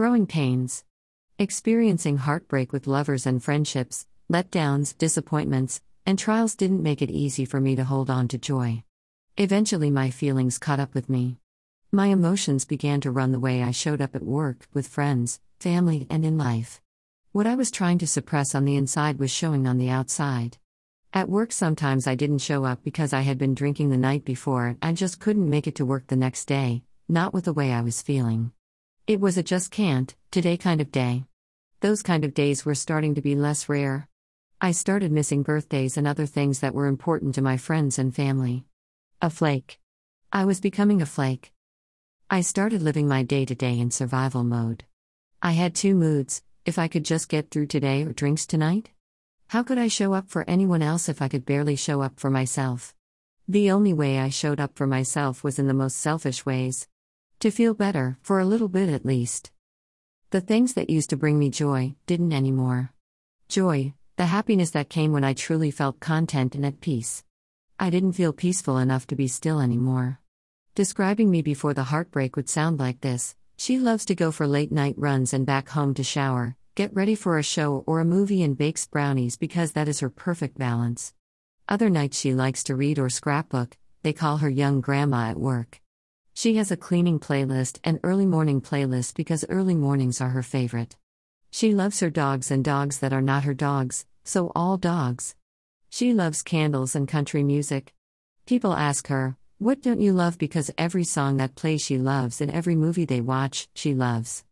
Growing pains. Experiencing heartbreak with lovers and friendships, letdowns, disappointments, and trials didn't make it easy for me to hold on to joy. Eventually my feelings caught up with me. My emotions began to run the way I showed up at work, with friends, family, and in life. What I was trying to suppress on the inside was showing on the outside. At work sometimes I didn't show up because I had been drinking the night before and I just couldn't make it to work the next day, not with the way I was feeling. It was a just can't, today kind of day. Those kind of days were starting to be less rare. I started missing birthdays and other things that were important to my friends and family. A flake. I was becoming a flake. I started living my day-to-day in survival mode. I had two moods: if I could just get through today or drinks tonight. How could I show up for anyone else if I could barely show up for myself? The only way I showed up for myself was in the most selfish ways. To feel better, for a little bit at least. The things that used to bring me joy didn't anymore. Joy, the happiness that came when I truly felt content and at peace. I didn't feel peaceful enough to be still anymore. Describing me before the heartbreak would sound like this: she loves to go for late night runs and back home to shower, get ready for a show or a movie, and bakes brownies because that is her perfect balance. Other nights she likes to read or scrapbook. They call her young grandma at work. She has a cleaning playlist and early morning playlist because early mornings are her favorite. She loves her dogs and dogs that are not her dogs, so all dogs. She loves candles and country music. People ask her, "What don't you love?" because every song that plays she loves and every movie they watch, she loves.